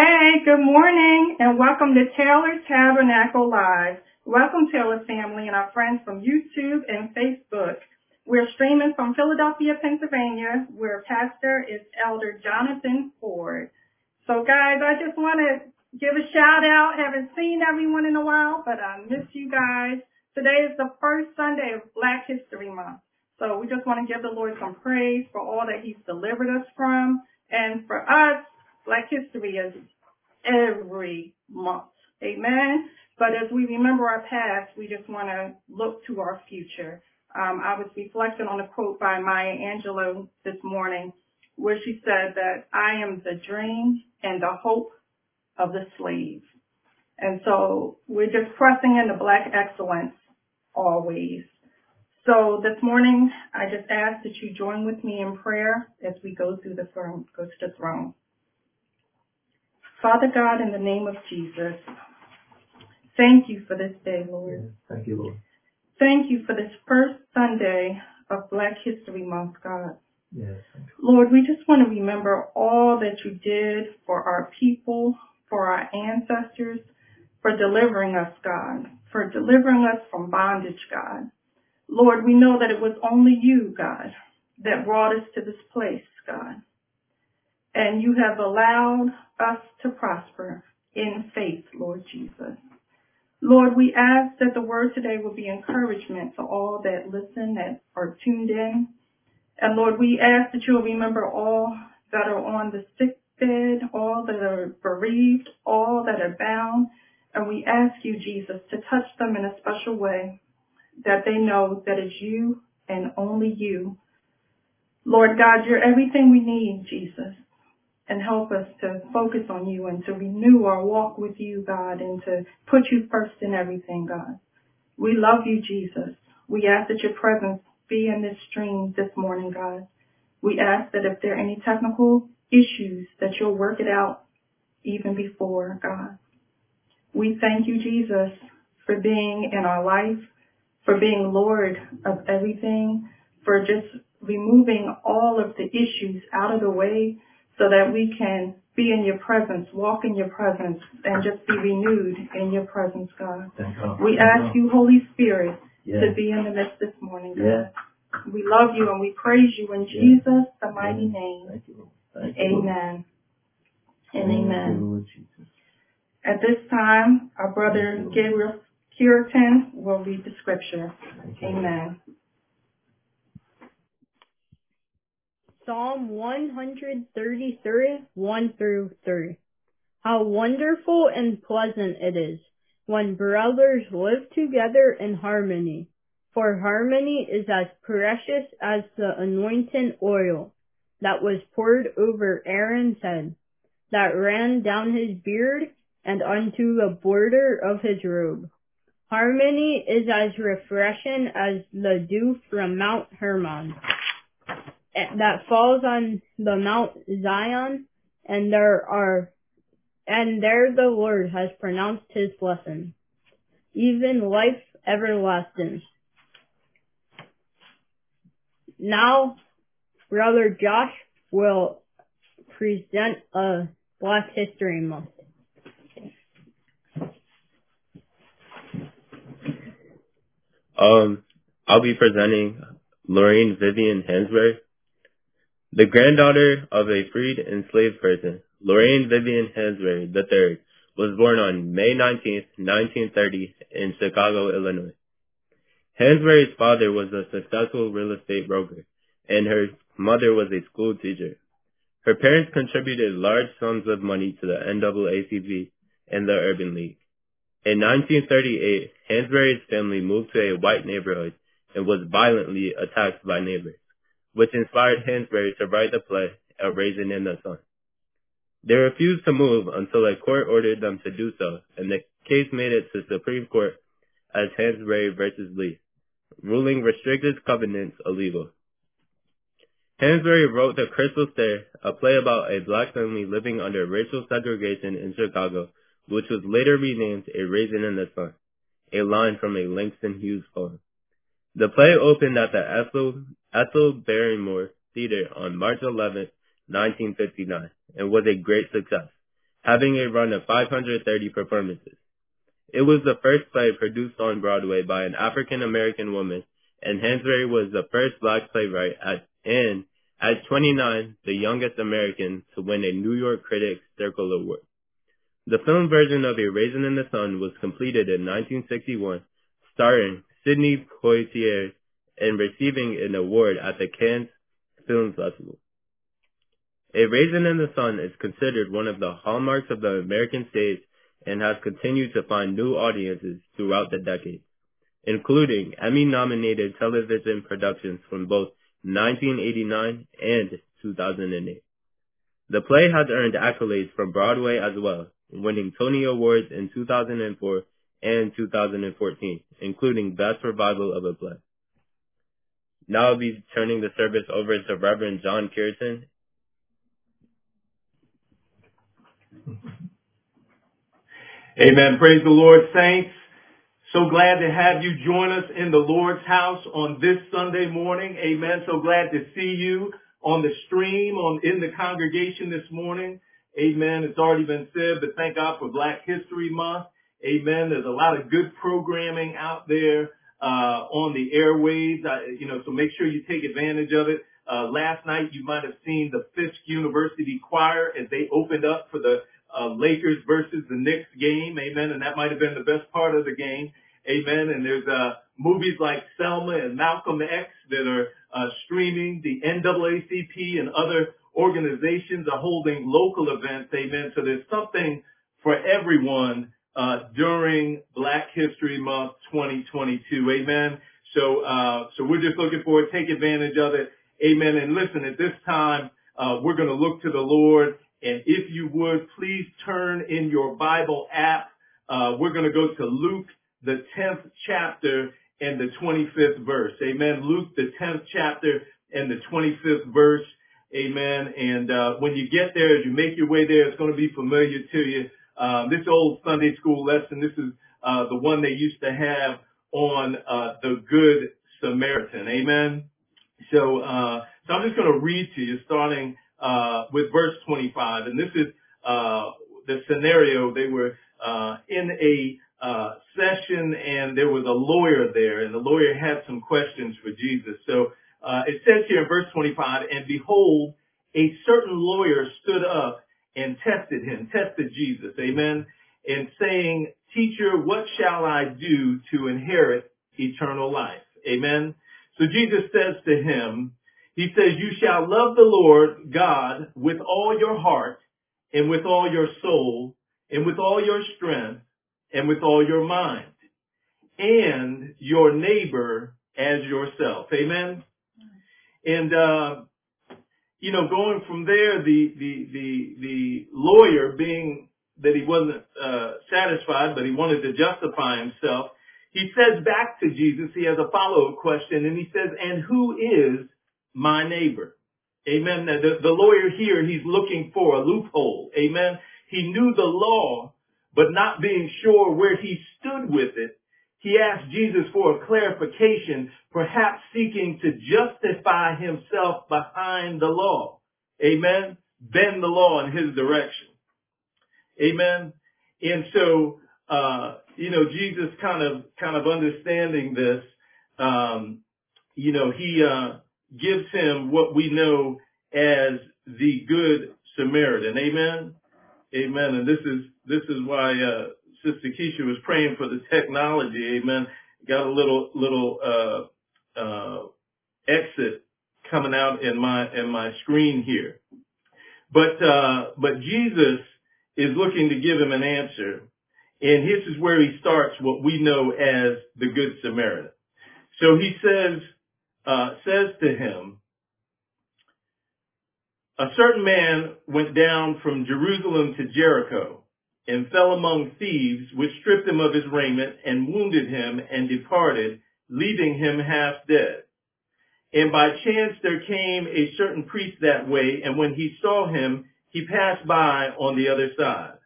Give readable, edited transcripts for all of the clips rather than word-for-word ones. Hey, good morning, and welcome to Taylor Tabernacle Live. Welcome, Taylor family and our friends from YouTube and Facebook. We're streaming from Philadelphia, Pennsylvania, where pastor is Elder Jonathan Ford. So, guys, I just want to give a shout-out. Haven't seen everyone in a while, but I miss you guys. Today is the first Sunday of Black History Month, so we just want to give the Lord some praise for all that he's delivered us from, and for us, Black history is every month. Amen. But as we remember our past, we just want to look to our future. I was reflecting on a quote by Maya Angelou this morning where she said that I am the dream and the hope of the slave. And so we're just pressing into Black excellence always. So this morning, I just ask that you join with me in prayer as we go to the throne. Father God, in the name of Jesus, thank you for this day, Lord. Thank you, Lord. Thank you for this first Sunday of Black History Month, God. Yes. Lord, we just want to remember all that you did for our people, for our ancestors, for delivering us, God, for delivering us from bondage, God. Lord, we know that it was only you, God, that brought us to this place, God. And you have allowed us to prosper in faith, Lord Jesus. Lord, we ask that the word today will be encouragement to all that listen, that are tuned in. And Lord, we ask that you'll remember all that are on the sick bed, all that are bereaved, all that are bound. And we ask you, Jesus, to touch them in a special way that they know that it's you and only you. Lord God, you're everything we need, Jesus. And help us to focus on you and to renew our walk with you, God, and to put you first in everything, God. We love you, Jesus. We ask that your presence be in this stream this morning, God. We ask that if there are any technical issues, that you'll work it out even before, God. We thank you, Jesus, for being in our life, for being Lord of everything, for just removing all of the issues out of the way, so that we can be in your presence, walk in your presence, and just be renewed in your presence, God. We ask you, Holy Spirit, to be in the midst this morning, God. Yeah. We love you and we praise you in Jesus, the mighty name. Thank you, Lord. Thank you, amen. Lord. And amen. Thank you, Lord Jesus. At this time, our brother Gabriel Kiriton will read the scripture. Amen. Psalm 133, 1 through 3. How wonderful and pleasant it is when brothers live together in harmony, for harmony is as precious as the anointing oil that was poured over Aaron's head, that ran down his beard and unto the border of his robe. Harmony is as refreshing as the dew from Mount Hermon, that falls on the Mount Zion, and there the Lord has pronounced his blessing, even life everlasting. Now, Brother Josh will present a Black History Month. I'll be presenting Lorraine Vivian Hansberry, the granddaughter of a freed enslaved person. Lorraine Vivian Hansberry III was born on May 19, 1930 in Chicago, Illinois. Hansberry's father was a successful real estate broker, and her mother was a school teacher. Her parents contributed large sums of money to the NAACP and the Urban League. In 1938, Hansberry's family moved to a white neighborhood and was violently attacked by neighbors, which inspired Hansberry to write the play, A Raisin in the Sun. They refused to move until a court ordered them to do so, and the case made it to Supreme Court as Hansberry versus Lee, ruling restricted covenants illegal. Hansberry wrote The Crystal Stair, a play about a black family living under racial segregation in Chicago, which was later renamed A Raisin in the Sun, a line from a Langston Hughes poem. The play opened at the Ethel Barrymore Theater on March 11, 1959, and was a great success, having a run of 530 performances. It was the first play produced on Broadway by an African-American woman, and Hansberry was the first black playwright at 29, the youngest American to win a New York Critics Circle Award. The film version of A Raisin in the Sun was completed in 1961, starring Sidney Poitier and receiving an award at the Cannes Film Festival. A Raisin in the Sun is considered one of the hallmarks of the American stage and has continued to find new audiences throughout the decade, including Emmy-nominated television productions from both 1989 and 2008. The play has earned accolades from Broadway as well, winning Tony Awards in 2004 and 2014, including Best Revival of a Play. Now I'll be turning the service over to Reverend John Kirsten. Amen. Praise the Lord, saints. So glad to have you join us in the Lord's house on this Sunday morning. Amen. So glad to see you on the stream, in the congregation this morning. Amen. It's already been said, but thank God for Black History Month. Amen. There's a lot of good programming out there on the airwaves, so make sure you take advantage of it. Last night you might have seen the Fisk University Choir as they opened up for the Lakers versus the Knicks game, amen, and that might have been the best part of the game, amen, and there's movies like Selma and Malcolm X that are streaming. The NAACP and other organizations are holding local events, amen, so there's something for everyone during Black History Month 2022, amen, so we're just looking forward to take advantage of it, amen, and listen, at this time, we're going to look to the Lord. And if you would, please turn in your Bible app. We're going to go to Luke, the 10th chapter and the 25th verse. Amen. Luke, the 10th chapter and the 25th verse. Amen. And when you get there, as you make your way there, it's going to be familiar to you. This old Sunday school lesson, this is the one they used to have on the Good Samaritan. Amen. So I'm just going to read to you starting with verse 25, and this is the scenario. They were in a session, and there was a lawyer there, and the lawyer had some questions for Jesus. So it says here in verse 25, and behold, a certain lawyer stood up and tested Jesus, amen, and saying, teacher, what shall I do to inherit eternal life? Amen. So Jesus says to him, he says, you shall love the Lord God with all your heart and with all your soul and with all your strength and with all your mind and your neighbor as yourself. Amen. And, going from there, the lawyer, being that he wasn't satisfied, but he wanted to justify himself, he says back to Jesus, he has a follow-up question, and he says, and who is my neighbor? Amen. Now, the lawyer here, he's looking for a loophole. Amen. He knew the law, but not being sure where he stood with it, he asked Jesus for a clarification, perhaps seeking to justify himself behind the law. Amen. Bend the law in his direction. Amen. And so, Jesus kind of understanding this, he gives him what we know as the Good Samaritan. Amen. Amen. And this is why Sister Keisha was praying for the technology. Amen. Got a little exit coming out in my screen here. But Jesus is looking to give him an answer. And this is where he starts what we know as the Good Samaritan. So he says to him, a certain man went down from Jerusalem to Jericho and fell among thieves, which stripped him of his raiment and wounded him and departed, leaving him half dead. And by chance there came a certain priest that way, and when he saw him, he passed by on the other side.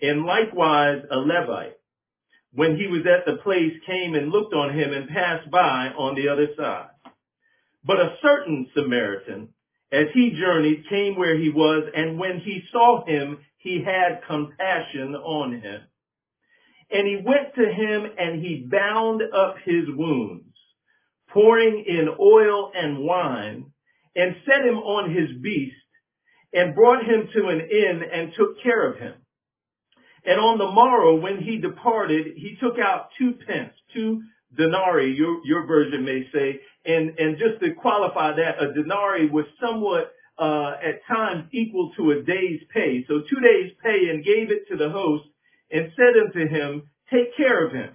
And likewise a Levite, when he was at the place, came and looked on him and passed by on the other side. But a certain Samaritan, As he journeyed, came where he was, and when he saw him, he had compassion on him. And he went to him, and he bound up his wounds, pouring in oil and wine, and set him on his beast, and brought him to an inn, and took care of him. And on the morrow, when he departed, he took out 2 pence, 2 denarii, your version may say, and just to qualify that, a denarii was somewhat at times equal to a day's pay. So 2 days' pay, and gave it to the host, and said unto him, take care of him.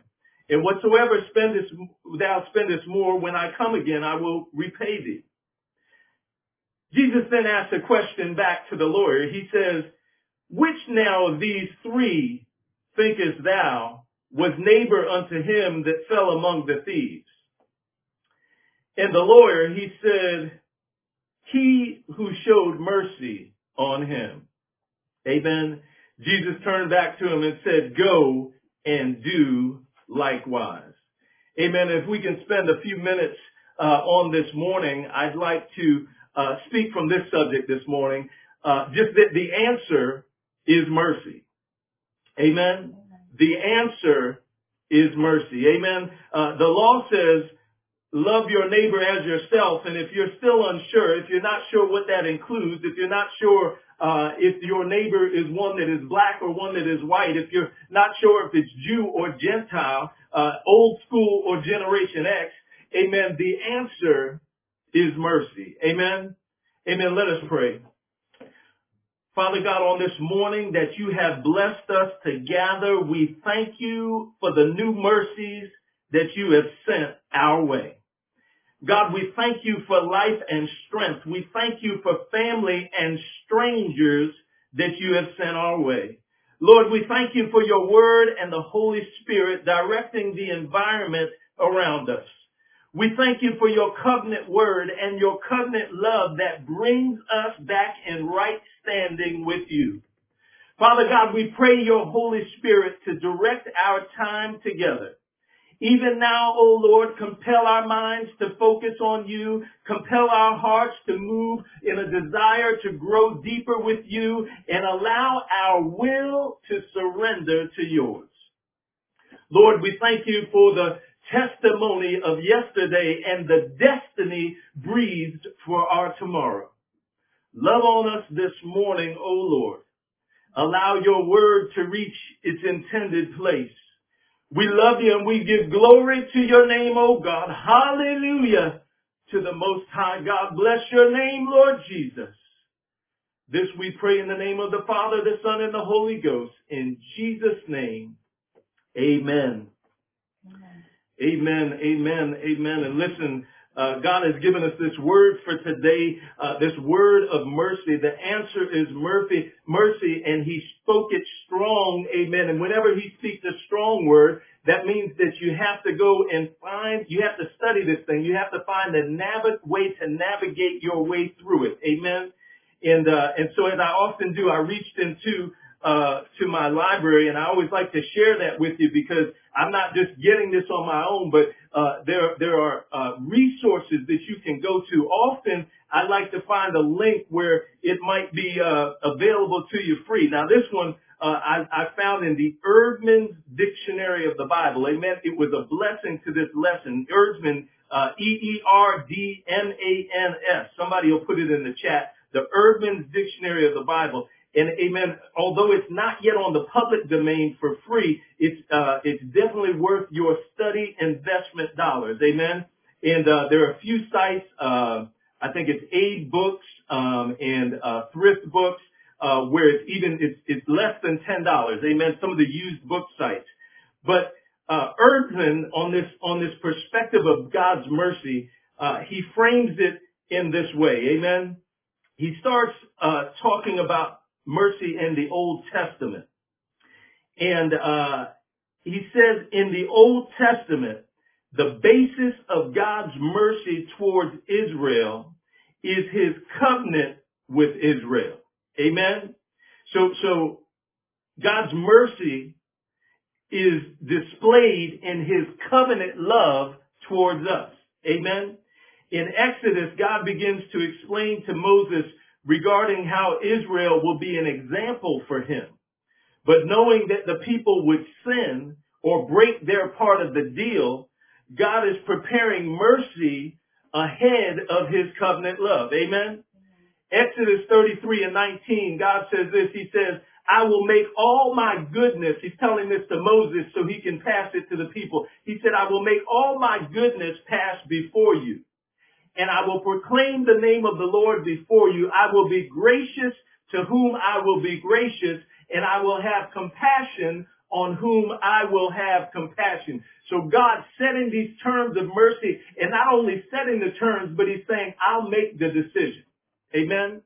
And whatsoever thou spendest more, when I come again, I will repay thee. Jesus then asks a question back to the lawyer. He says, which now of these 3 thinkest thou was neighbor unto him that fell among the thieves? And the lawyer, he said, he who showed mercy on him. Amen. Jesus turned back to him and said, go and do likewise. Amen. If we can spend a few minutes on this morning, I'd like to speak from this subject this morning. Just that the answer is mercy. Amen. The answer is mercy. Amen. The law says, love your neighbor as yourself. And if you're still unsure, if you're not sure what that includes, if you're not sure if your neighbor is one that is black or one that is white, if you're not sure if it's Jew or Gentile, old school or Generation X, amen, the answer is mercy. Amen. Amen. Let us pray. Father God, on this morning that you have blessed us to gather, we thank you for the new mercies that you have sent our way. God, we thank you for life and strength. We thank you for family and strangers that you have sent our way. Lord, we thank you for your word and the Holy Spirit directing the environment around us. We thank you for your covenant word and your covenant love that brings us back in right standing with you. Father God, we pray your Holy Spirit to direct our time together. Even now, O Lord, compel our minds to focus on you. Compel our hearts to move in a desire to grow deeper with you, and allow our will to surrender to yours. Lord, we thank you for the testimony of yesterday and the destiny breathed for our tomorrow. Love on us this morning, O Lord. Allow your word to reach its intended place. We love you and we give glory to your name, O God. Hallelujah to the Most High God. Bless your name, Lord Jesus. This we pray in the name of the Father, the Son, and the Holy Ghost. In Jesus' name, amen. Amen, amen, amen, amen. And listen, God has given us this word for today, this word of mercy. The answer is mercy, and he spoke it strong, amen. And whenever he speaks a strong word, that means that you have to go and find, you have to study this thing. You have to find the way to navigate your way through it, amen. And so as I often do, I reached into to my library, and I always like to share that with you because I'm not just getting this on my own, but there are resources that you can go to. Often, I like to find a link where it might be available to you free. Now, this one I found in the Erdmans Dictionary of the Bible. Amen. It was a blessing to this lesson. Erdmans, E-E-R-D-M-A-N-S. Somebody will put it in the chat. The Erdmans Dictionary of the Bible. And amen, although it's not yet on the public domain for free, it's definitely worth your study investment dollars. Amen. And there are a few sites, I think it's AbeBooks and ThriftBooks, where it's less than $10. Amen. Some of the used book sites. But Erdman, on this perspective of God's mercy, he frames it in this way. Amen. He starts talking about mercy in the Old Testament. And he says in the Old Testament, the basis of God's mercy towards Israel is his covenant with Israel. Amen? So God's mercy is displayed in his covenant love towards us. Amen? In Exodus, God begins to explain to Moses regarding how Israel will be an example for him. But knowing that the people would sin or break their part of the deal, God is preparing mercy ahead of his covenant love. Amen? Exodus 33:19, God says this. He says, I will make all my goodness. He's telling this to Moses so he can pass it to the people. He said, I will make all my goodness pass before you, and I will proclaim the name of the Lord before you. I will be gracious to whom I will be gracious, and I will have compassion on whom I will have compassion. So God setting these terms of mercy, and not only setting the terms, but he's saying, I'll make the decision. Amen?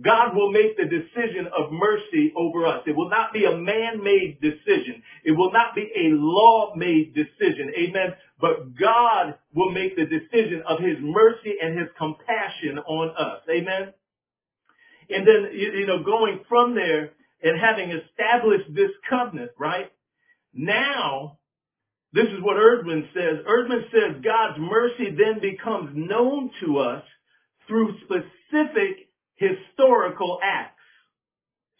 God will make the decision of mercy over us. It will not be a man-made decision. It will not be a law-made decision. Amen? But God will make the decision of his mercy and his compassion on us. Amen? And then, going from there and having established this covenant, right? Now, this is what Erdmans says. Erdmans says God's mercy then becomes known to us through specific historical acts.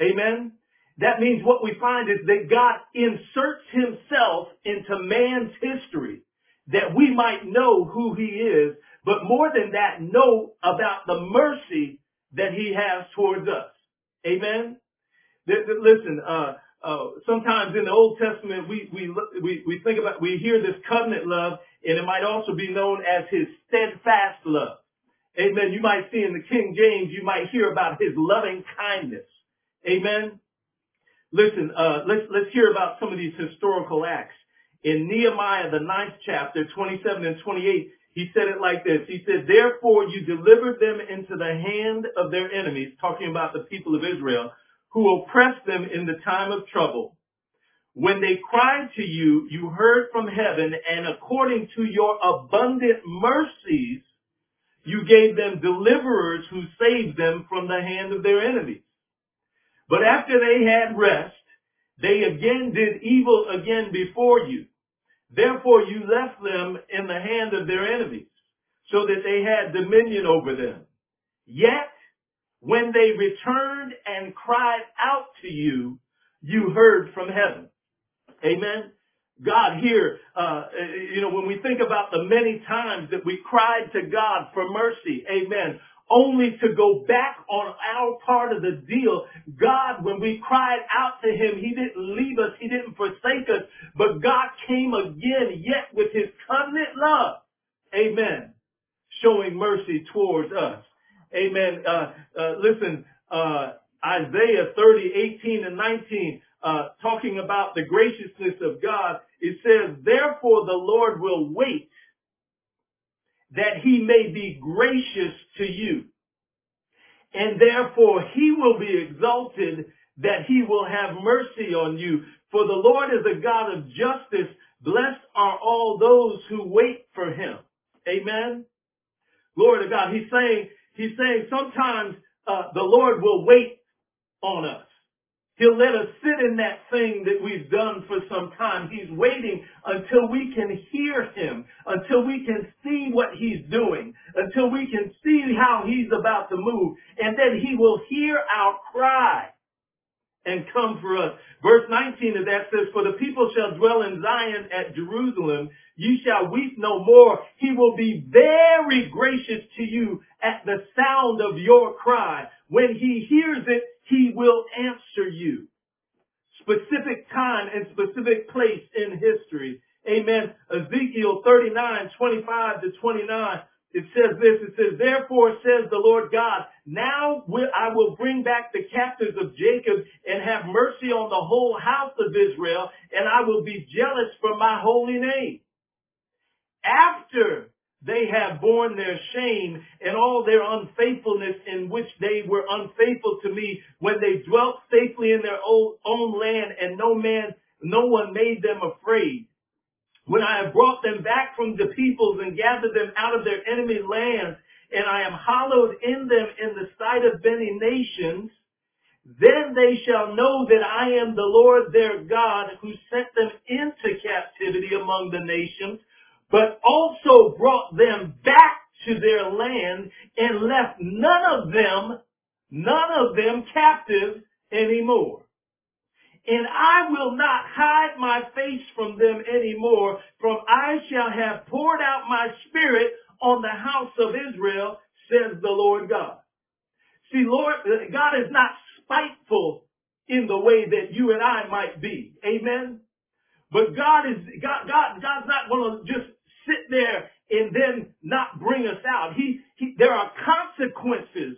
Amen? That means what we find is that God inserts himself into man's history that we might know who he is, but more than that, know about the mercy that he has towards us. Amen? Listen, sometimes in the Old Testament we think about, we hear this covenant love, and it might also be known as his steadfast love. Amen. You might see in the King James, you might hear about his loving kindness. Amen. Listen, let's hear about some of these historical acts. In Nehemiah, the 9th chapter, 27 and 28, he said it like this. He said, therefore you delivered them into the hand of their enemies, talking about the people of Israel, who oppressed them in the time of trouble. When they cried to you, you heard from heaven, and according to your abundant mercies, you gave them deliverers who saved them from the hand of their enemies. But after they had rest, they again did evil again before you. Therefore you left them in the hand of their enemies, so that they had dominion over them. Yet, when they returned and cried out to you, you heard from heaven. Amen. God here, when we think about the many times that we cried to God for mercy, amen, only to go back on our part of the deal, God, when we cried out to him, he didn't leave us, he didn't forsake us, but God came again, yet with his covenant love, amen, showing mercy towards us. Amen. Isaiah 30:18 and 19, talking about the graciousness of God, it says, therefore the Lord will wait that he may be gracious to you, and therefore he will be exalted that he will have mercy on you. For the Lord is a God of justice. Blessed are all those who wait for him. Amen. Glory to God. He's saying sometimes the Lord will wait on us. He'll let us sit in that thing that we've done for some time. He's waiting until we can hear him, until we can see what he's doing, until we can see how he's about to move. And then he will hear our cry and come for us. Verse 19 of that says, for the people shall dwell in Zion at Jerusalem. You shall weep no more. He will be very gracious to you at the sound of your cry. When he hears it, he will answer you. Specific time and specific place in history. Amen. Ezekiel 39:25 to 29. It says this, it says, therefore says the Lord God, now I will bring back the captives of Jacob and have mercy on the whole house of Israel, and I will be jealous for my holy name. After they have borne their shame and all their unfaithfulness in which they were unfaithful to me, when they dwelt safely in their own land and no one made them afraid. When I have brought them back from the peoples and gathered them out of their enemy lands, and I am hallowed in them in the sight of many nations, then they shall know that I am the Lord their God, who sent them into captivity among the nations, but also brought them back to their land and left none of them captive anymore. And I will not hide my face from them anymore, for I shall have poured out my spirit on the house of Israel, says the Lord God. See, Lord, God is not spiteful in the way that you and I might be. Amen. But God's not going to just sit there and then not bring us out. There are consequences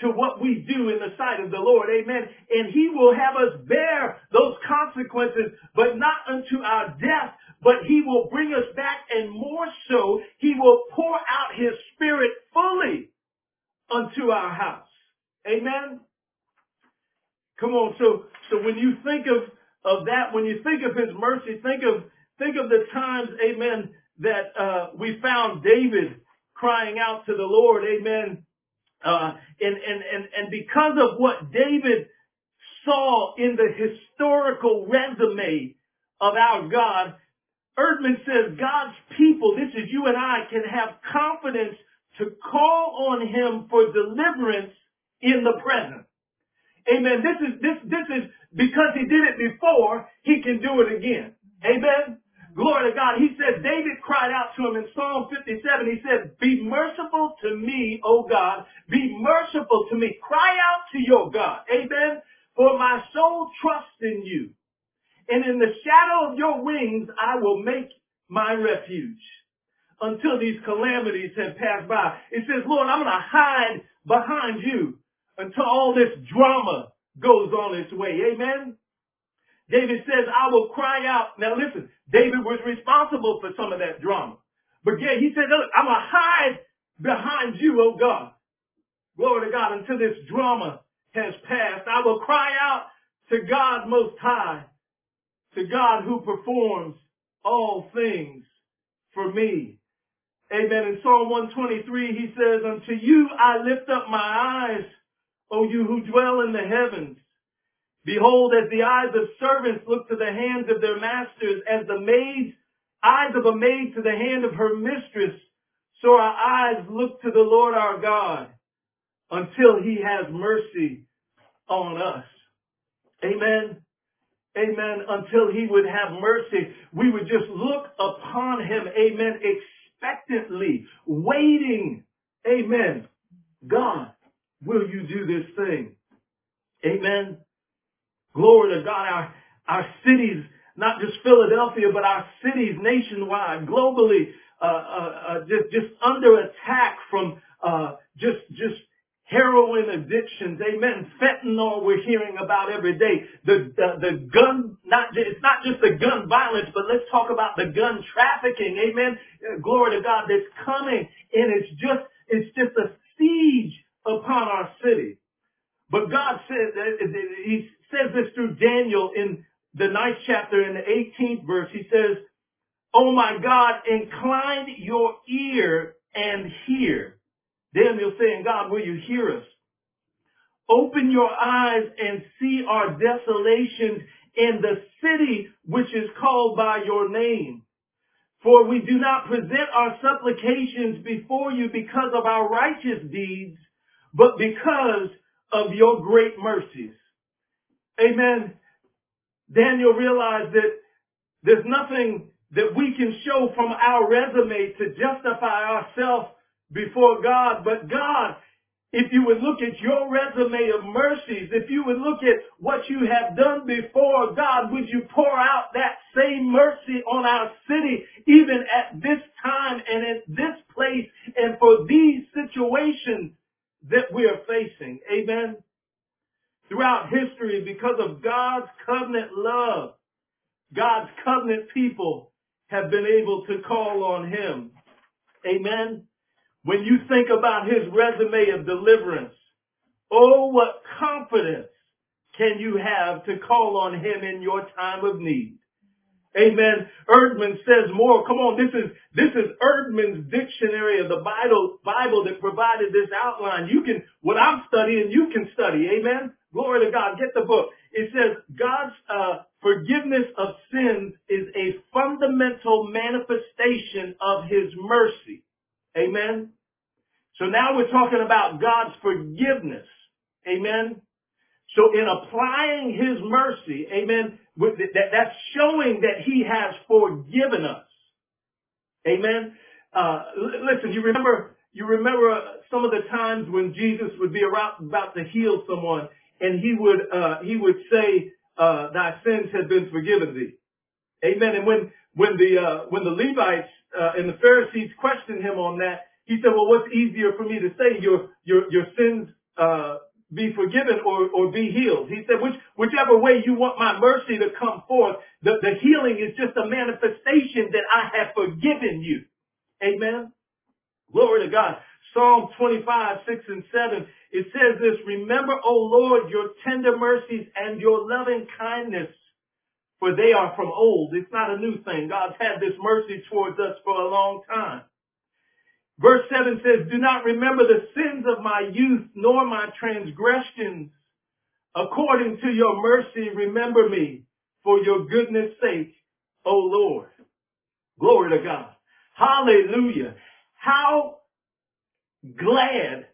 to what we do in the sight of the Lord. Amen. And he will have us bear those consequences, but not unto our death, but he will bring us back, and more so, he will pour out his spirit fully unto our house. Amen. Come on. So when you think of that, when you think of his mercy, think of the times, amen, that we found David crying out to the Lord. Amen. And because of what David saw in the historical resume of our God, Erdman says God's people, this is you and I, can have confidence to call on him for deliverance in the present. Amen. This is because he did it before, he can do it again. Amen. Glory to God. He said, David cried out to him in Psalm 57. He said, be merciful to me, O God. Be merciful to me. Cry out to your God. Amen. For my soul trusts in you. And in the shadow of your wings, I will make my refuge until these calamities have passed by. It says, Lord, I'm going to hide behind you until all this drama goes on its way. Amen. David says, I will cry out. Now listen, David was responsible for some of that drama. But yeah, he said, look, I'm going to hide behind you, oh God. Glory to God, until this drama has passed. I will cry out to God Most High, to God who performs all things for me. Amen. In Psalm 123, he says, unto you I lift up my eyes, O you who dwell in the heavens. Behold, as the eyes of servants look to the hands of their masters, as the eyes of a maid to the hand of her mistress, so our eyes look to the Lord our God until he has mercy on us. Amen. Amen. Until he would have mercy, we would just look upon him. Amen. Expectantly, waiting. Amen. God, will you do this thing? Amen. Glory to God, our cities, not just Philadelphia, but our cities nationwide, globally, just under attack from just heroin addictions. Amen. Fentanyl, we're hearing about every day. The gun, it's not just the gun violence, but let's talk about the gun trafficking. Amen. Glory to God, that's coming, and it's just a siege upon our city. But God says He says this through Daniel in the 9th chapter in the 18th verse. He says, oh my God, incline your ear and hear. Daniel saying, God, will you hear us? Open your eyes and see our desolations in the city which is called by your name. For we do not present our supplications before you because of our righteous deeds, but because of your great mercies. Amen. Daniel realized that there's nothing that we can show from our resume to justify ourselves before God. But God, if you would look at your resume of mercies, if you would look at what you have done before, God, would you pour out that same mercy on our city, even at this time and at this place and for these situations that we are facing? Amen. Throughout history, because of God's covenant love, God's covenant people have been able to call on him. Amen. When you think about his resume of deliverance, oh, what confidence can you have to call on him in your time of need? Amen. Erdman says more. Come on, this is Erdman's Dictionary of the Bible that provided this outline. What I'm studying, you can study. Amen. Glory to God. Get the book. It says God's forgiveness of sins is a fundamental manifestation of his mercy. Amen. So now we're talking about God's forgiveness. Amen. So in applying his mercy, amen, that's showing that he has forgiven us. Amen. Listen, you remember some of the times when Jesus would be about to heal someone and he would say, thy sins have been forgiven thee. Amen. And when the Levites and the Pharisees questioned him on that, he said, well, what's easier for me to say, your sins be forgiven or be healed? He said, whichever way you want my mercy to come forth, the healing is just a manifestation that I have forgiven you. Amen. Glory to God. Psalm 25, 6 and 7, it says this, remember, O Lord, your tender mercies and your loving kindness, for they are from old. It's not a new thing. God's had this mercy towards us for a long time. Verse 7 says, do not remember the sins of my youth, nor my transgressions. According to your mercy, remember me for your goodness sake, O Lord. Glory to God. Hallelujah. How glad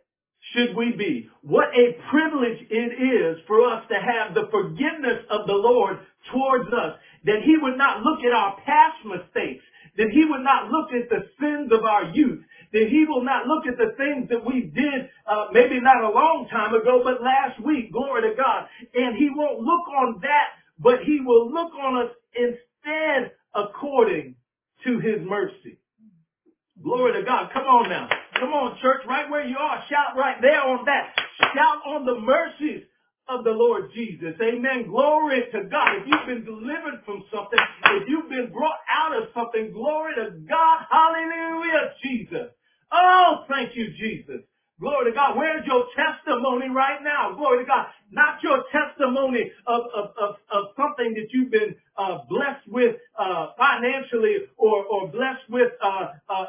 should we be? What a privilege it is for us to have the forgiveness of the Lord towards us, that he would not look at our past mistakes, that he would not look at the sins of our youth, that he will not look at the things that we did maybe not a long time ago, but last week, glory to God. And he won't look on that, but he will look on us instead according to his mercy. Glory to God. Come on now. Come on, church, right where you are. Shout right there on that. Shout on the mercies of the Lord Jesus. Amen. Glory to God. If you've been delivered from something, if you've been brought out of something, glory to God. Hallelujah, Jesus. Oh, thank you, Jesus. Glory to God. Where's your testimony right now? Glory to God. Not your testimony of something that you've been blessed with financially or blessed with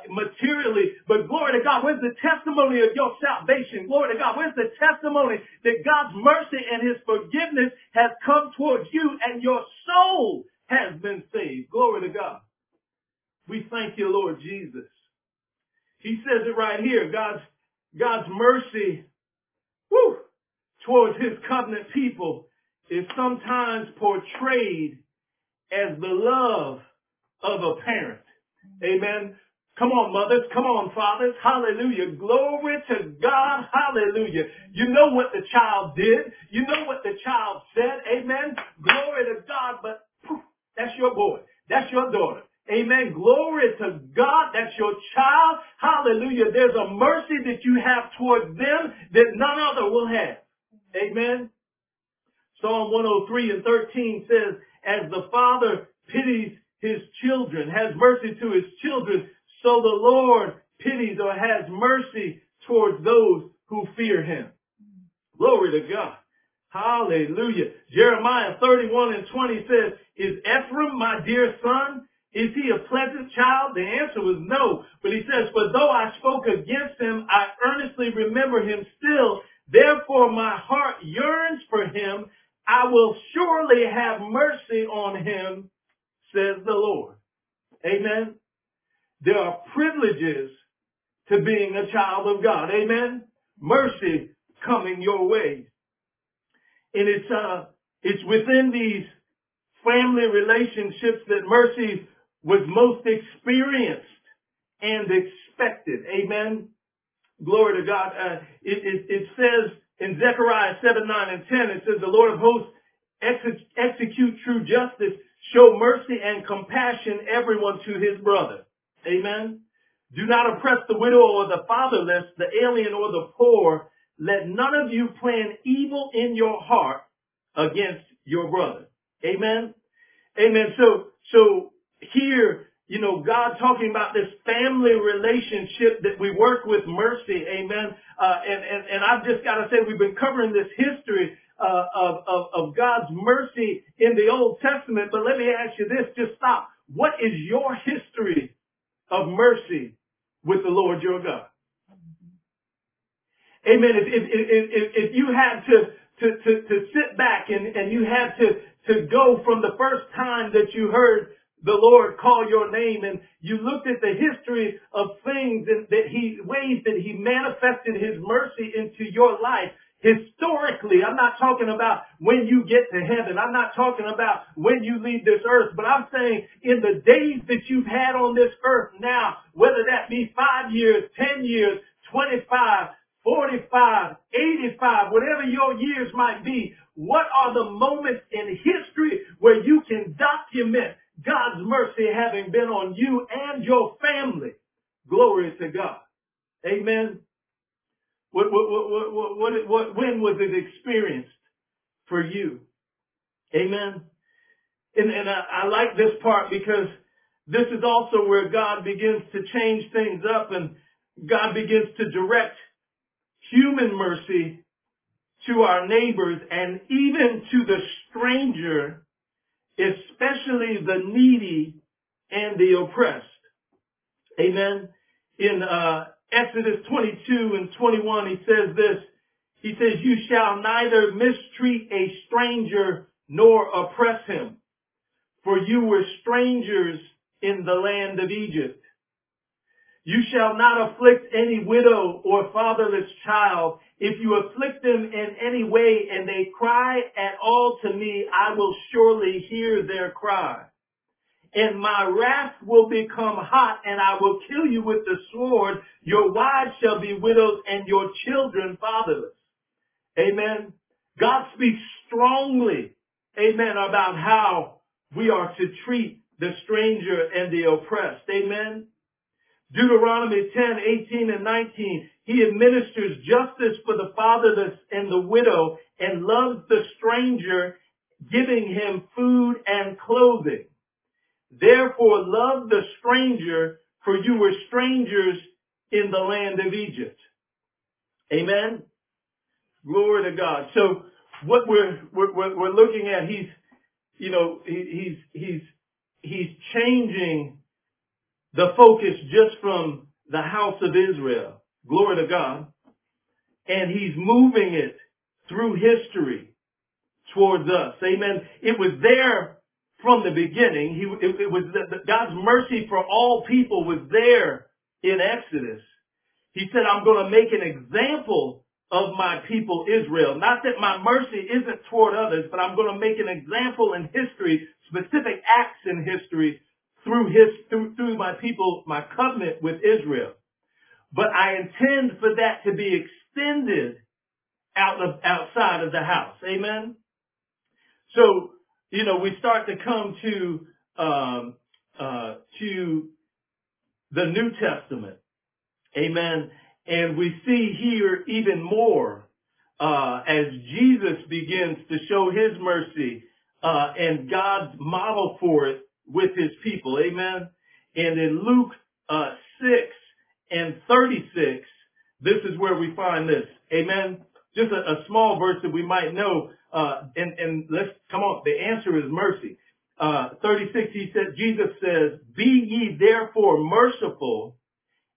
materially, but glory to God, where's the testimony of your salvation? Glory to God, where's the testimony that God's mercy and his forgiveness has come towards you and your soul has been saved? Glory to God. We thank you, Lord Jesus. He says it right here, God's mercy, towards his covenant people is sometimes portrayed as the love of a parent. Amen. Come on, mothers. Come on, fathers. Hallelujah. Glory to God. Hallelujah. You know what the child did. You know what the child said. Amen. Glory to God. But poof, that's your boy. That's your daughter. Amen. Glory to God. That's your child. Hallelujah. There's a mercy that you have toward them that none other will have. Amen. Psalm 103 and 13 says, as the Father pities his children, has mercy to his children, so the Lord pities or has mercy towards those who fear him. Glory to God. Hallelujah. Jeremiah 31 and 20 says, is Ephraim my dear son? Is he a pleasant child? The answer was no. But he says, for though I spoke against him, I earnestly remember him still. Therefore my heart yearns for him. I will surely have mercy on him, says the Lord. Amen. There are privileges to being a child of God. Amen. Mercy coming your way. And it's within these family relationships that mercy was most experienced and expected. Amen. Glory to God. It says in Zechariah 7, 9, and 10, it says, the Lord of hosts execute true justice, show mercy and compassion everyone to his brother. Amen. Do not oppress the widow or the fatherless, the alien or the poor. Let none of you plan evil in your heart against your brother. Amen. Amen. So here, you know, God talking about this family relationship that we work with mercy, amen. And I've just got to say we've been covering this history of God's mercy in the Old Testament. But let me ask you this, just stop. What is your history of mercy with the Lord your God? Amen. If you had to sit back and you had to go from the first time that you heard the Lord call your name, and you looked at the history of things and ways that he manifested his mercy into your life. Historically, I'm not talking about when you get to heaven. I'm not talking about when you leave this earth. But I'm saying in the days that you've had on this earth now, whether that be 5 years, 10 years, 25, 45, 85, whatever your years might be, what are the moments in history where you can document God's mercy having been on you and your family? Glory to God. Amen. When was it experienced for you? Amen. And I like this part, because this is also where God begins to change things up, and God begins to direct human mercy to our neighbors and even to the stranger, especially the needy and the oppressed. Amen. In Exodus 22 and 21, he says this. He says, "You shall neither mistreat a stranger nor oppress him, for you were strangers in the land of Egypt. You shall not afflict any widow or fatherless child. If you afflict them in any way and they cry at all to me, I will surely hear their cry. And my wrath will become hot, and I will kill you with the sword. Your wives shall be widows, and your children fatherless." Amen. God speaks strongly, amen, about how we are to treat the stranger and the oppressed. Amen. Deuteronomy 10:18 and 19. He administers justice for the fatherless and the widow, and loves the stranger, giving him food and clothing. "Therefore love the stranger, for you were strangers in the land of Egypt." Amen. Glory to God. So what we're looking at, he's changing the focus just from the house of Israel. Glory to God. And he's moving it through history towards us. Amen. It was there from the beginning. God's mercy for all people was there in Exodus. He said, "I'm going to make an example of my people Israel." Not that my mercy isn't toward others, but I'm going to make an example in history, specific acts in history through my people, my covenant with Israel. But I intend for that to be extended outside of the house. Amen. So, we start to come to the New Testament. Amen. And we see here even more as Jesus begins to show his mercy and God's model for it with his people. Amen. And in Luke 6:36, this is where we find this. Amen. Just a small verse that we might know. And let's come on. The answer is mercy. 36, Jesus says, "Be ye therefore merciful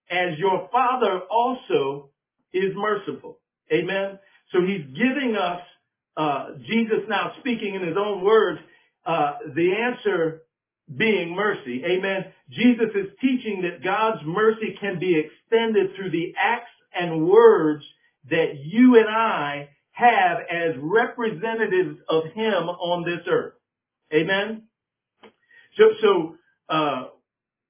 as your Father also is merciful." Amen. So he's giving us, Jesus now speaking in his own words, the answer being mercy. Amen. Jesus is teaching that God's mercy can be extended through the acts and words that you and I have as representatives of him on this earth. Amen. So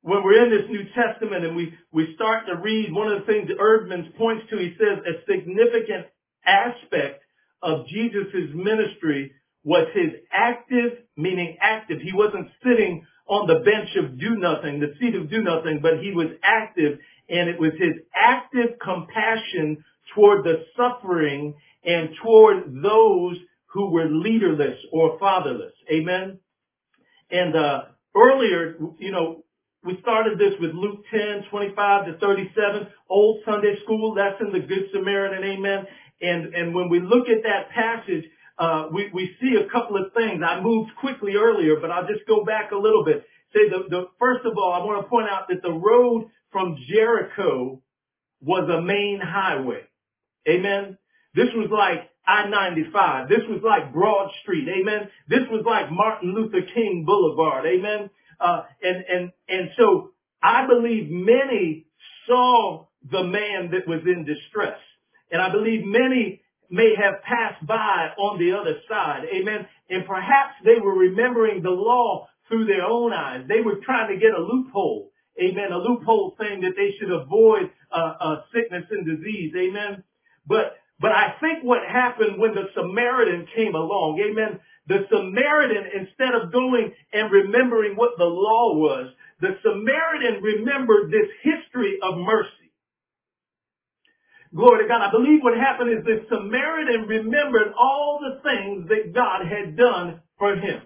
when we're in this New Testament and we start to read, one of the things that Erdmans points to, he says a significant aspect of Jesus' ministry was his active, meaning active. He wasn't sitting on the bench of do nothing, the seat of do nothing, but he was active, and it was his active compassion toward the suffering and toward those who were leaderless or fatherless. Amen. And earlier, we started this with Luke 10:25 to 37, old Sunday school lesson, the Good Samaritan. Amen. And when we look at that passage, we see a couple of things. I moved quickly earlier, but I'll just go back a little bit. Say first of all, I want to point out that the road from Jericho was a main highway. Amen. This was like I-95. This was like Broad Street. Amen. This was like Martin Luther King Boulevard. Amen. And so I believe many saw the man that was in distress. And I believe many may have passed by on the other side. Amen. And perhaps they were remembering the law through their own eyes. They were trying to get a loophole. Amen. A loophole saying that they should avoid sickness and disease. Amen. But I think what happened when the Samaritan came along, amen, the Samaritan, instead of going and remembering what the law was, the Samaritan remembered this history of mercy. Glory to God. I believe what happened is the Samaritan remembered all the things that God had done for him.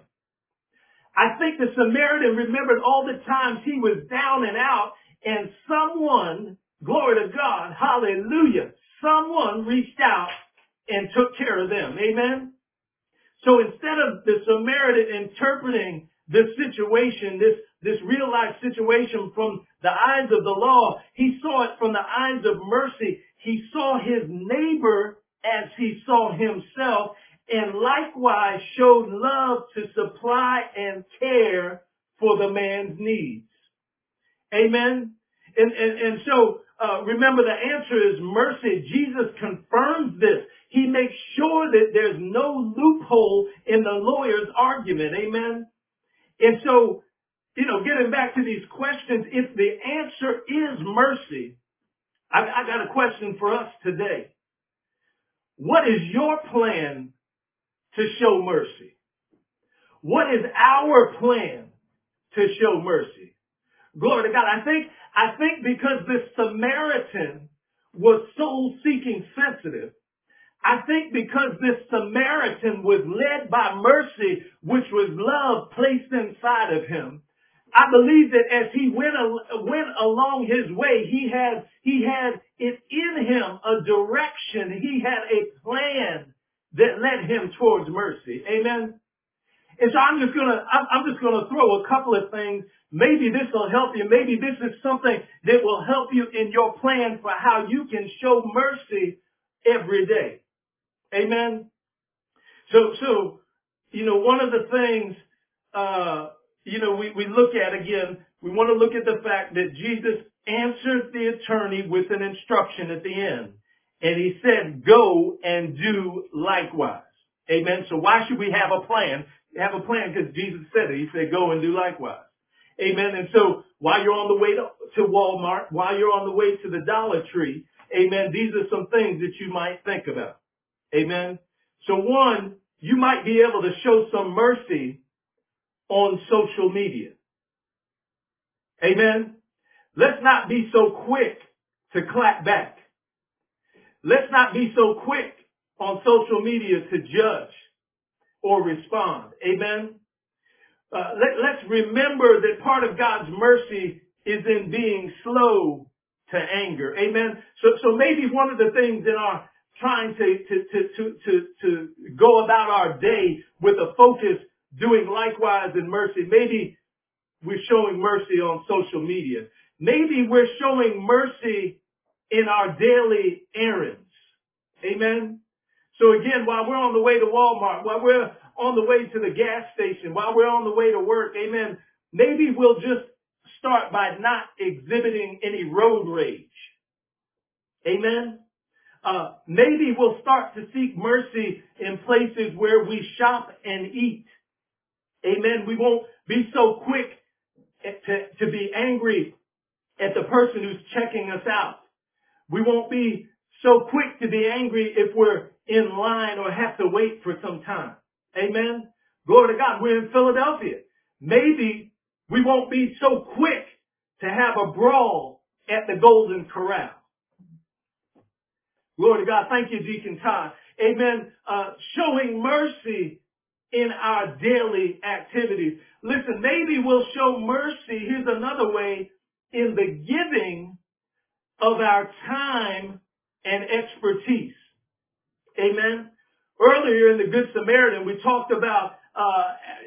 I think the Samaritan remembered all the times he was down and out, and someone, glory to God, hallelujah, someone reached out and took care of them. Amen? So instead of the Samaritan interpreting this situation, this real life situation from the eyes of the law, he saw it from the eyes of mercy. He saw his neighbor as he saw himself, and likewise showed love to supply and care for the man's needs. Amen? And so, remember, the answer is mercy. Jesus confirms this. He makes sure that there's no loophole in the lawyer's argument. Amen. And so, getting back to these questions, if the answer is mercy, I got a question for us today. What is your plan to show mercy? What is our plan to show mercy? Glory to God. I think because this Samaritan was soul-seeking sensitive, I think because this Samaritan was led by mercy, which was love placed inside of him, I believe that as he went along his way, he had it in him a direction. He had a plan that led him towards mercy. Amen. And so I'm just gonna throw a couple of things. Maybe this will help you. Maybe this is something that will help you in your plan for how you can show mercy every day. Amen. So one of the things we look at again. We want to look at the fact that Jesus answered the attorney with an instruction at the end, and he said, "Go and do likewise." Amen. So why should we have a plan? Have a plan because Jesus said it. He said, go and do likewise. Amen. And so while you're on the way to Walmart, while you're on the way to the Dollar Tree, amen, these are some things that you might think about. Amen. So one, you might be able to show some mercy on social media. Amen. Let's not be so quick to clap back. Let's not be so quick on social media to judge or respond. Amen. Let's remember that part of God's mercy is in being slow to anger. Amen. So maybe one of the things in our trying to go about our day with a focus doing likewise in mercy, maybe we're showing mercy on social media. Maybe we're showing mercy in our daily errands. Amen. So again, while we're on the way to Walmart, while we're on the way to the gas station, while we're on the way to work, amen, maybe we'll just start by not exhibiting any road rage. Amen. Maybe we'll start to seek mercy in places where we shop and eat. Amen. We won't be so quick to be angry at the person who's checking us out. We won't be so quick to be angry if we're in line or have to wait for some time. Amen. Glory to God. We're in Philadelphia. Maybe we won't be so quick to have a brawl at the Golden Corral. Glory to God. Thank you, Deacon Todd. Amen. Showing mercy in our daily activities. Listen, maybe we'll show mercy, here's another way, in the giving of our time and expertise. Amen. Earlier in the Good Samaritan, we talked about,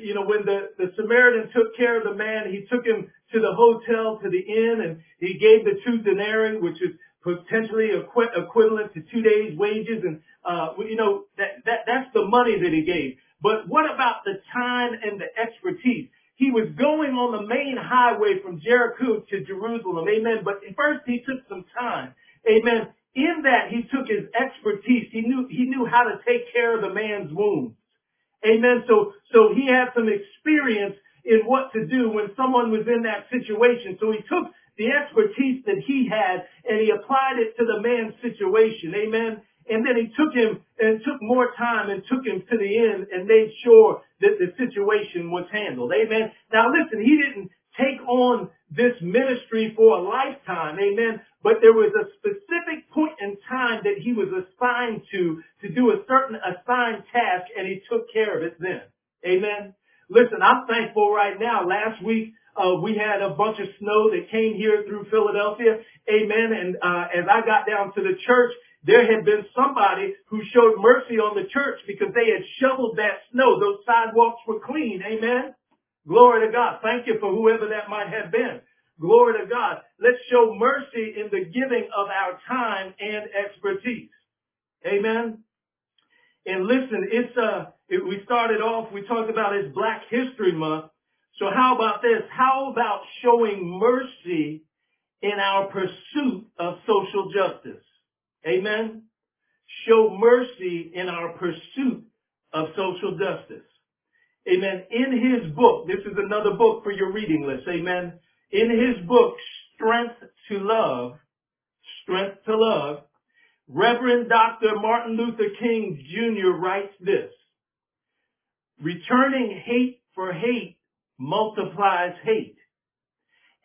when the Samaritan took care of the man, he took him to the hotel, to the inn, and he gave the 2 denarii, which is potentially equivalent to 2 days' wages. And, that's the money that he gave. But what about the time and the expertise? He was going on the main highway from Jericho to Jerusalem. Amen. But first he took some time. Amen. In that he took his expertise. He knew how to take care of the man's wounds. Amen. So he had some experience in what to do when someone was in that situation. So he took the expertise that he had and he applied it to the man's situation. Amen. And then he took him and took more time and took him to the end and made sure that the situation was handled. Amen. Now listen, he didn't take on this ministry for a lifetime. Amen. But there was a specific point in time that he was assigned to do a certain assigned task, and he took care of it then. Amen. Listen, I'm thankful right now. Last week, we had a bunch of snow that came here through Philadelphia. Amen. And as I got down to the church, there had been somebody who showed mercy on the church because they had shoveled that snow. Those sidewalks were clean. Amen. Glory to God. Thank you for whoever that might have been. Glory to God. Let's show mercy in the giving of our time and expertise. Amen. And listen, we started off, we talked about it's Black History Month. So how about this? How about showing mercy in our pursuit of social justice? Amen. Show mercy in our pursuit of social justice. Amen. In his book, this is another book for your reading list. Amen. In his book, Strength to Love, Reverend Dr. Martin Luther King Jr. writes this: returning hate for hate multiplies hate,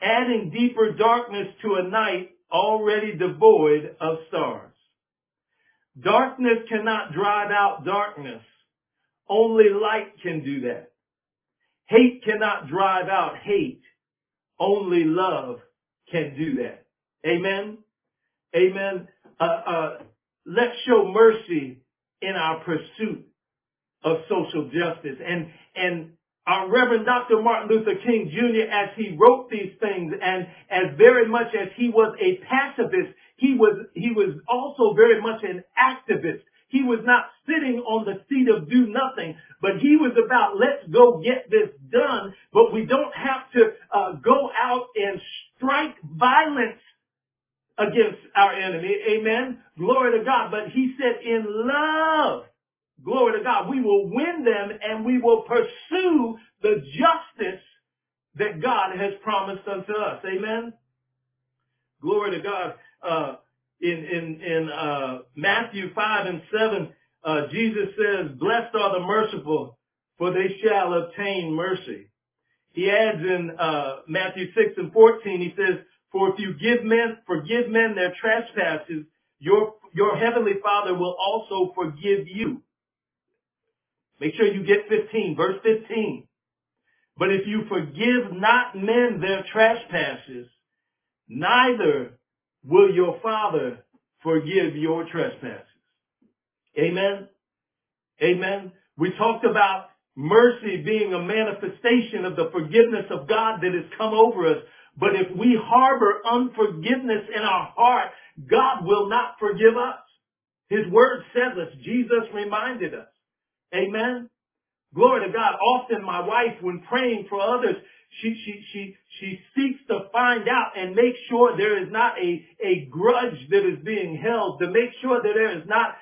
adding deeper darkness to a night already devoid of stars. Darkness cannot drive out darkness. Only light can do that. Hate cannot drive out hate. Only love can do that. Amen? Amen. Let's show mercy in our pursuit of social justice. And our Reverend Dr. Martin Luther King Jr., as he wrote these things, and as very much as he was a pacifist, he was also very much an activist. He was not sitting on the seat of do nothing, but he was about, let's go get this done, but we don't have to go out and strike violence against our enemy. Amen. Glory to God. But he said, in love, glory to God, we will win them and we will pursue the justice that God has promised unto us. Amen. Glory to God. In Matthew 5:7, Jesus says, blessed are the merciful, for they shall obtain mercy. He adds in Matthew 6:14, he says, for if you forgive men their trespasses, your heavenly Father will also forgive you. Make sure you get verse 15. But if you forgive not men their trespasses, neither will your Father forgive your trespasses. Amen. Amen. We talked about mercy being a manifestation of the forgiveness of God that has come over us. But if we harbor unforgiveness in our heart, God will not forgive us. His word says us. Jesus reminded us. Amen. Glory to God. Often my wife, when praying for others, she seeks to find out and make sure there is not a grudge that is being held, to make sure that there is not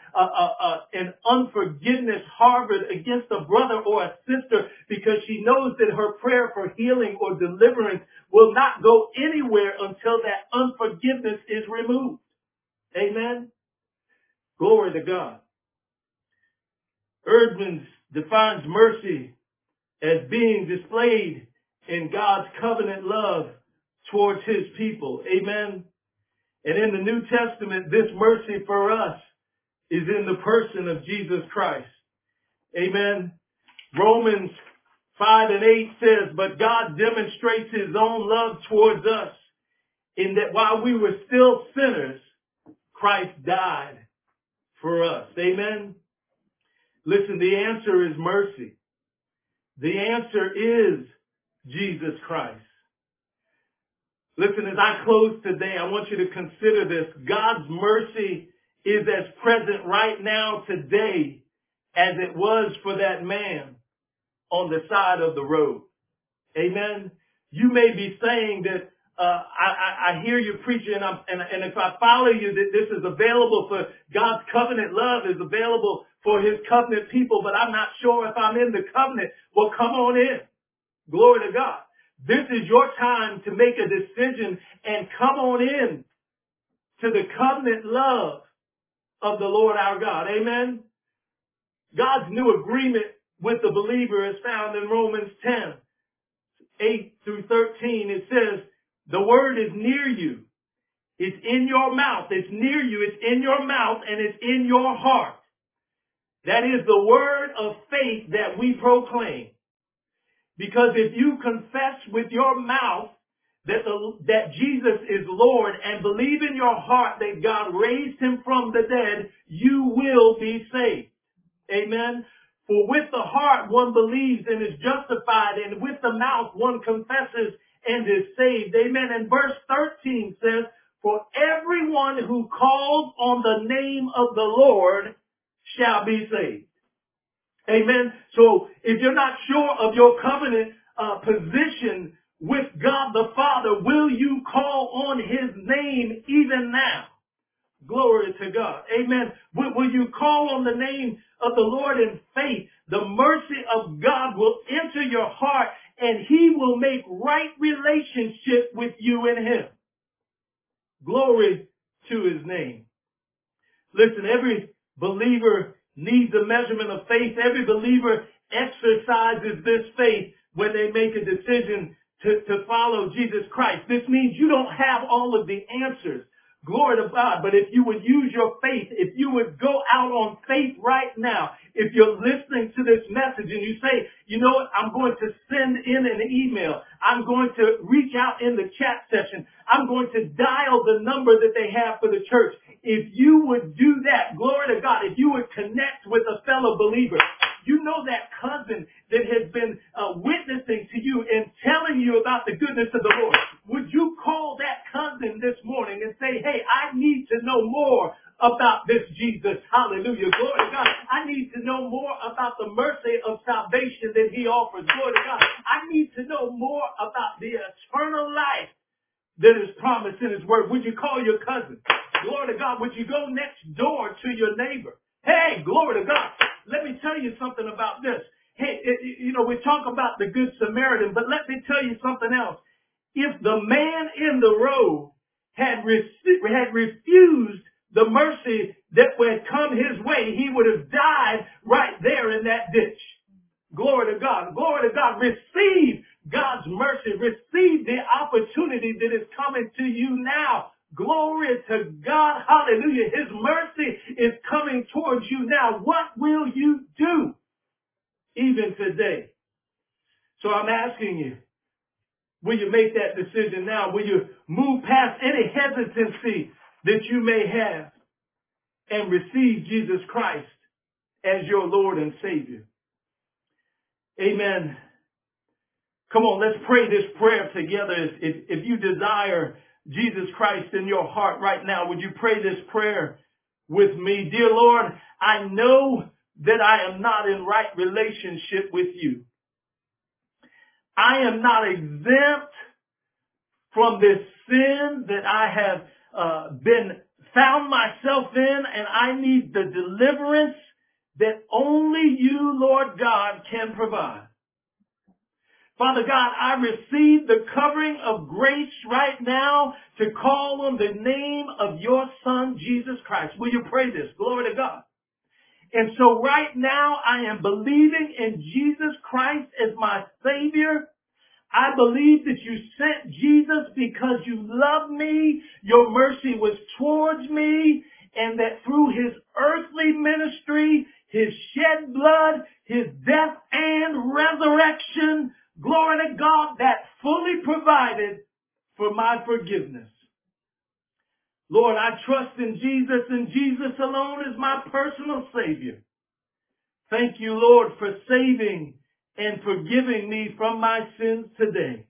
an unforgiveness harbored against a brother or a sister, because she knows that her prayer for healing or deliverance will not go anywhere until that unforgiveness is removed. Amen? Glory to God. Erdmans defines mercy as being displayed in God's covenant love towards his people. Amen. And in the New Testament, this mercy for us is in the person of Jesus Christ. Amen. Romans 5:8 says, but God demonstrates his own love towards us in that while we were still sinners, Christ died for us. Amen. Listen, the answer is mercy. The answer is Jesus Christ. Listen, as I close today, I want you to consider this. God's mercy is as present right now today as it was for that man on the side of the road. Amen. You may be saying that I hear you preaching, and if I follow you, that this is available for God's covenant love is available for his covenant people, but I'm not sure if I'm in the covenant. Well, come on in. Glory to God. This is your time to make a decision and come on in to the covenant love of the Lord our God. Amen. God's new agreement with the believer is found in Romans 10:8-13. It says, the word is near you. It's in your mouth. It's near you. It's in your mouth and it's in your heart. That is the word of faith that we proclaim. Because if you confess with your mouth that Jesus is Lord and believe in your heart that God raised him from the dead, you will be saved. Amen. For with the heart one believes and is justified, and with the mouth one confesses and is saved. Amen. And verse 13 says, for everyone who calls on the name of the Lord shall be saved. Amen. So if you're not sure of your covenant position with God the Father, will you call on his name even now? Glory to God. Amen. Will you call on the name of the Lord in faith? The mercy of God will enter your heart and he will make right relationship with you and him. Glory to his name. Listen, every believer needs a measurement of faith. Every believer exercises this faith when they make a decision to follow Jesus Christ. This means you don't have all of the answers. Glory to God. But if you would use your faith, if you would go out on faith right now, if you're listening to this message and you say, you know what, I'm going to send in an email. I'm going to reach out in the chat session. I'm going to dial the number that they have for the church. If you would do that, glory to God, if you would connect with a fellow believer, you know that cousin that has been witnessing to you and telling you about the goodness of the Lord, would you call that cousin this morning and say, hey, I need to know more about this Jesus. Hallelujah. Glory to God. I need to know more about the mercy of salvation that he offers. Glory to God. I need to know more about the eternal life that is promised in his word. Would you call your cousin? Glory to God. Would you go next door to your neighbor? Hey, glory to God. Let me tell you something about this. Hey, we talk about the Good Samaritan, but let me tell you something else. If the man in the road had refused the mercy that would come his way, he would have died right there in that ditch. Glory to God. Glory to God. Receive God's mercy. Receive the opportunity that is coming to you now. Glory to God. Hallelujah. His mercy is coming towards you now. What will you do even today? So I'm asking you, will you make that decision now? Will you move past any hesitancy that you may have and receive Jesus Christ as your Lord and Savior? Amen. Come on, let's pray this prayer together. If you desire Jesus Christ in your heart right now, would you pray this prayer with me? Dear Lord, I know that I am not in right relationship with you. I am not exempt from this sin that I have found myself in, and I need the deliverance that only you, Lord God, can provide. Father God, I receive the covering of grace right now to call on the name of your Son, Jesus Christ. Will you pray this? Glory to God. And so right now, I am believing in Jesus Christ as my Savior. I believe that you sent Jesus because you loved me, your mercy was towards me, and that through his earthly ministry, his shed blood, his death and resurrection, glory to God, that fully provided for my forgiveness. Lord, I trust in Jesus, and Jesus alone is my personal Savior. Thank you, Lord, for saving and forgiving me from my sins today.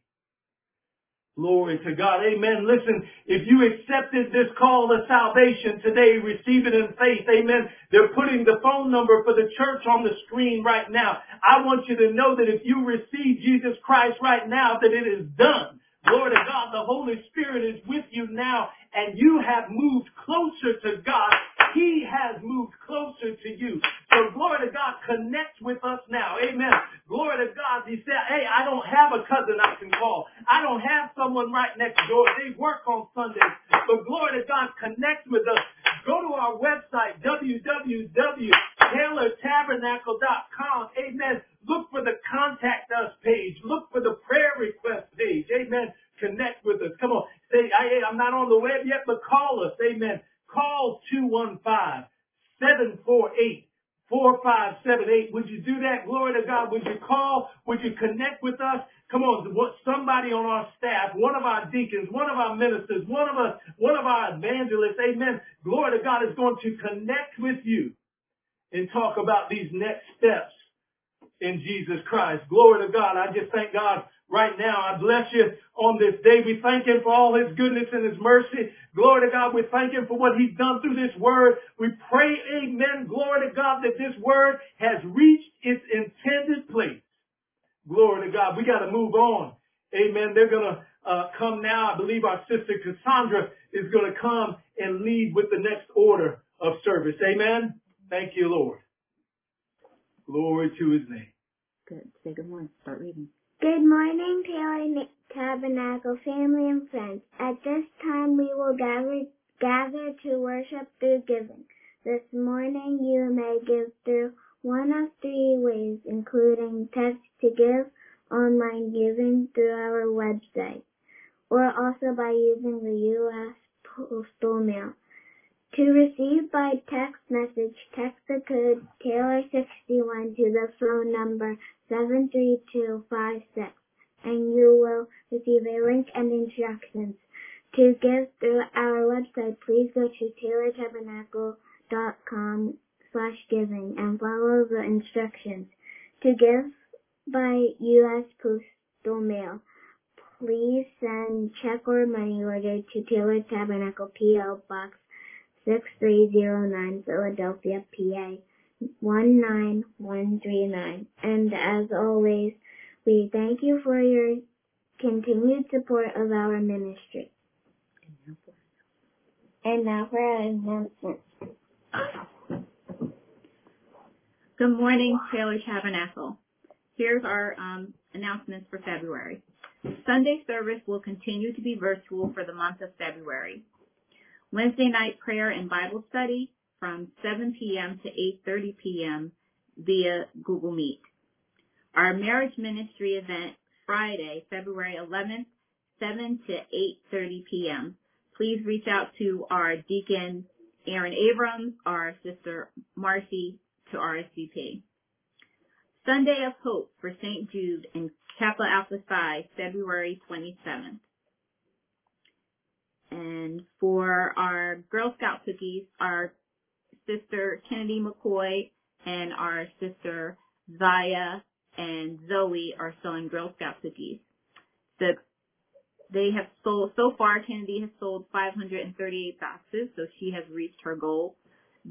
Glory to God. Amen. Listen, if you accepted this call to salvation today, receive it in faith. Amen. They're putting the phone number for the church on the screen right now. I want you to know that if you receive Jesus Christ right now, that it is done. Glory to God. The Holy Spirit is with you now, and you have moved closer to God. He has moved closer to you. So glory to God, connect with us now. Amen. Glory to God. He said, hey, I don't have a cousin I can call. I don't have someone right next door. They work on Sundays. So glory to God, connect with us. Go to our website, www.taylortabernacle.com. Amen. Look for the contact us page. Look for the prayer request page. Amen. Connect with us. Come on. Say, hey, I'm not on the web yet, but call us. Amen. Call 215-748-4578. Would you do that? Glory to God. Would you call? Would you connect with us? Come on, somebody on our staff, one of our deacons, one of our ministers, one of us, one of our evangelists, amen. Glory to God is going to connect with you and talk about these next steps in Jesus Christ. Glory to God. I just thank God. Right now, I bless you on this day. We thank Him for all His goodness and His mercy. Glory to God. We thank Him for what He's done through this word. We pray, amen, glory to God, that this word has reached its intended place. Glory to God. We got to move on. Amen. They're going to come now. I believe our sister Cassandra is going to come and lead with the next order of service. Amen. Thank you, Lord. Glory to His name. Good. Say good morning. Start reading. Good morning, Taylor Tabernacle family and friends. At this time, we will gather to worship through giving. This morning, you may give through one of three ways, including text to give, online giving through our website, or also by using the U.S. Postal Mail. To receive by text message, text the code Taylor61 to the phone number 73256, and you will receive a link and instructions. To give through our website, please go to taylortabernacle.com/giving and follow the instructions. To give by U.S. Postal Mail, please send check or money order to Taylor Tabernacle, P.O. Box 6309, Philadelphia, PA 19139. And as always, we thank you for your continued support of our ministry. And now for our announcements. Good morning, Taylor Tabernacle. Here's our announcements for February. Sunday service will continue to be virtual for the month of February. Wednesday night prayer and Bible study from 7 p.m. to 8:30 p.m. via Google Meet. Our marriage ministry event Friday, February 11th, 7 to 8:30 p.m. Please reach out to our deacon, Aaron Abrams, our sister Marcy, to RSVP. Sunday of Hope for St. Jude and Kappa Alpha Psi, February 27th. And for our Girl Scout cookies, our sister Kennedy McCoy and our sister Zaya and Zoe are selling Girl Scout cookies. They have sold, so far Kennedy has sold 538 boxes, so she has reached her goal.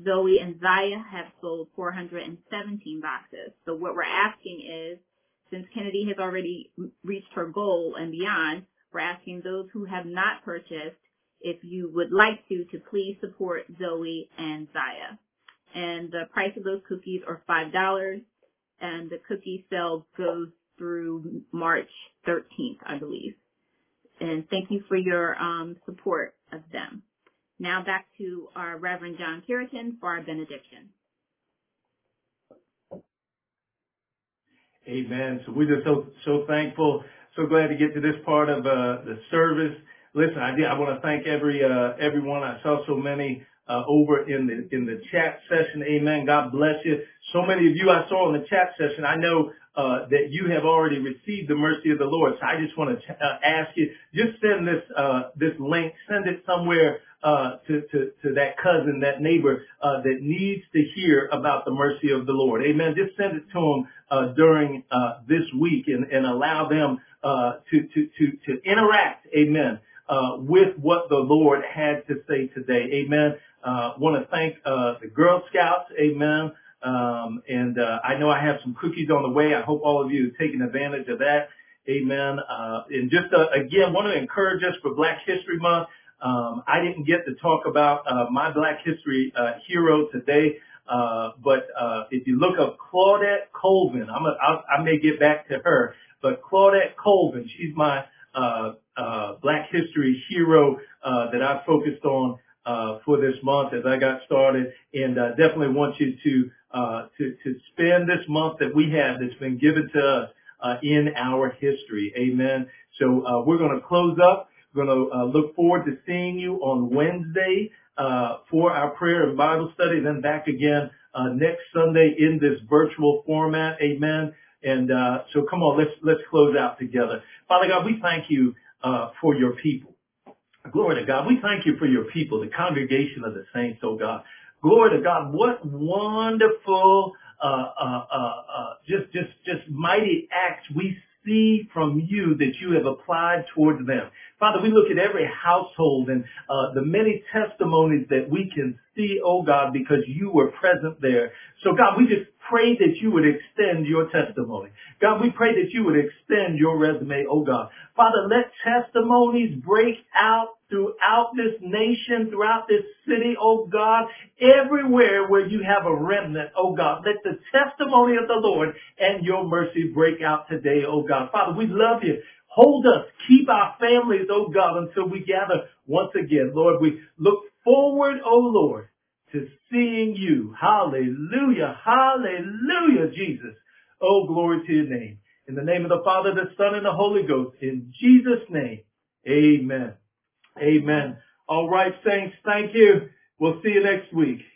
Zoe and Zaya have sold 417 boxes. So what we're asking is, since Kennedy has already reached her goal and beyond, we're asking those who have not purchased, if you would like to please support Zoe and Zaya. And the price of those cookies are $5, and the cookie sale goes through March 13th, I believe. And thank you for your support of them. Now back to our Reverend John Kirsten for our benediction. Amen. So we're just so thankful, so glad to get to this part of the service. Listen, I want to thank everyone. I saw so many over in the chat session. Amen. God bless you. So many of you I saw in the chat session. I know that you have already received the mercy of the Lord. So I just want to ask you, just send this this link, send it somewhere to that cousin, that neighbor that needs to hear about the mercy of the Lord. Amen. Just send it to them during this week, and allow them to interact. Amen. With what the Lord had to say today. Amen. Want to thank the Girl Scouts. Amen. And I know I have some cookies on the way. I hope all of you are taking advantage of that. Amen. And just, again, want to encourage us for Black History Month. I didn't get to talk about my Black History hero today, but if you look up Claudette Colvin, I may get back to her, but Claudette Colvin, she's my Black History hero that I focused on for this month as I got started, and definitely want you to spend this month that we have that's been given to us in our history. Amen. So we're going to close up. We're going to look forward to seeing you on Wednesday for our prayer and Bible study, then back again next Sunday in this virtual format. Amen. And so come on, let's close out together. Father God, we thank you for your people. Glory to God. We thank you for your people, the congregation of the saints, oh God. Glory to God. What wonderful, just mighty acts we see from you that you have applied towards them. Father, we look at every household and the many testimonies that we can see, oh God, because you were present there. So God, we just pray that you would extend your testimony. God, we pray that you would extend your resume, oh God. Father, let testimonies break out throughout this nation, throughout this city, oh God, everywhere where you have a remnant, oh God. Let the testimony of the Lord and your mercy break out today, oh God. Father, we love you. Hold us. Keep our families, oh God, until we gather once again. Lord, we look forward, oh Lord, to seeing you. Hallelujah. Hallelujah, Jesus. Oh, glory to your name. In the name of the Father, the Son, and the Holy Ghost. In Jesus' name, amen. Amen. All right, saints, thank you. We'll see you next week.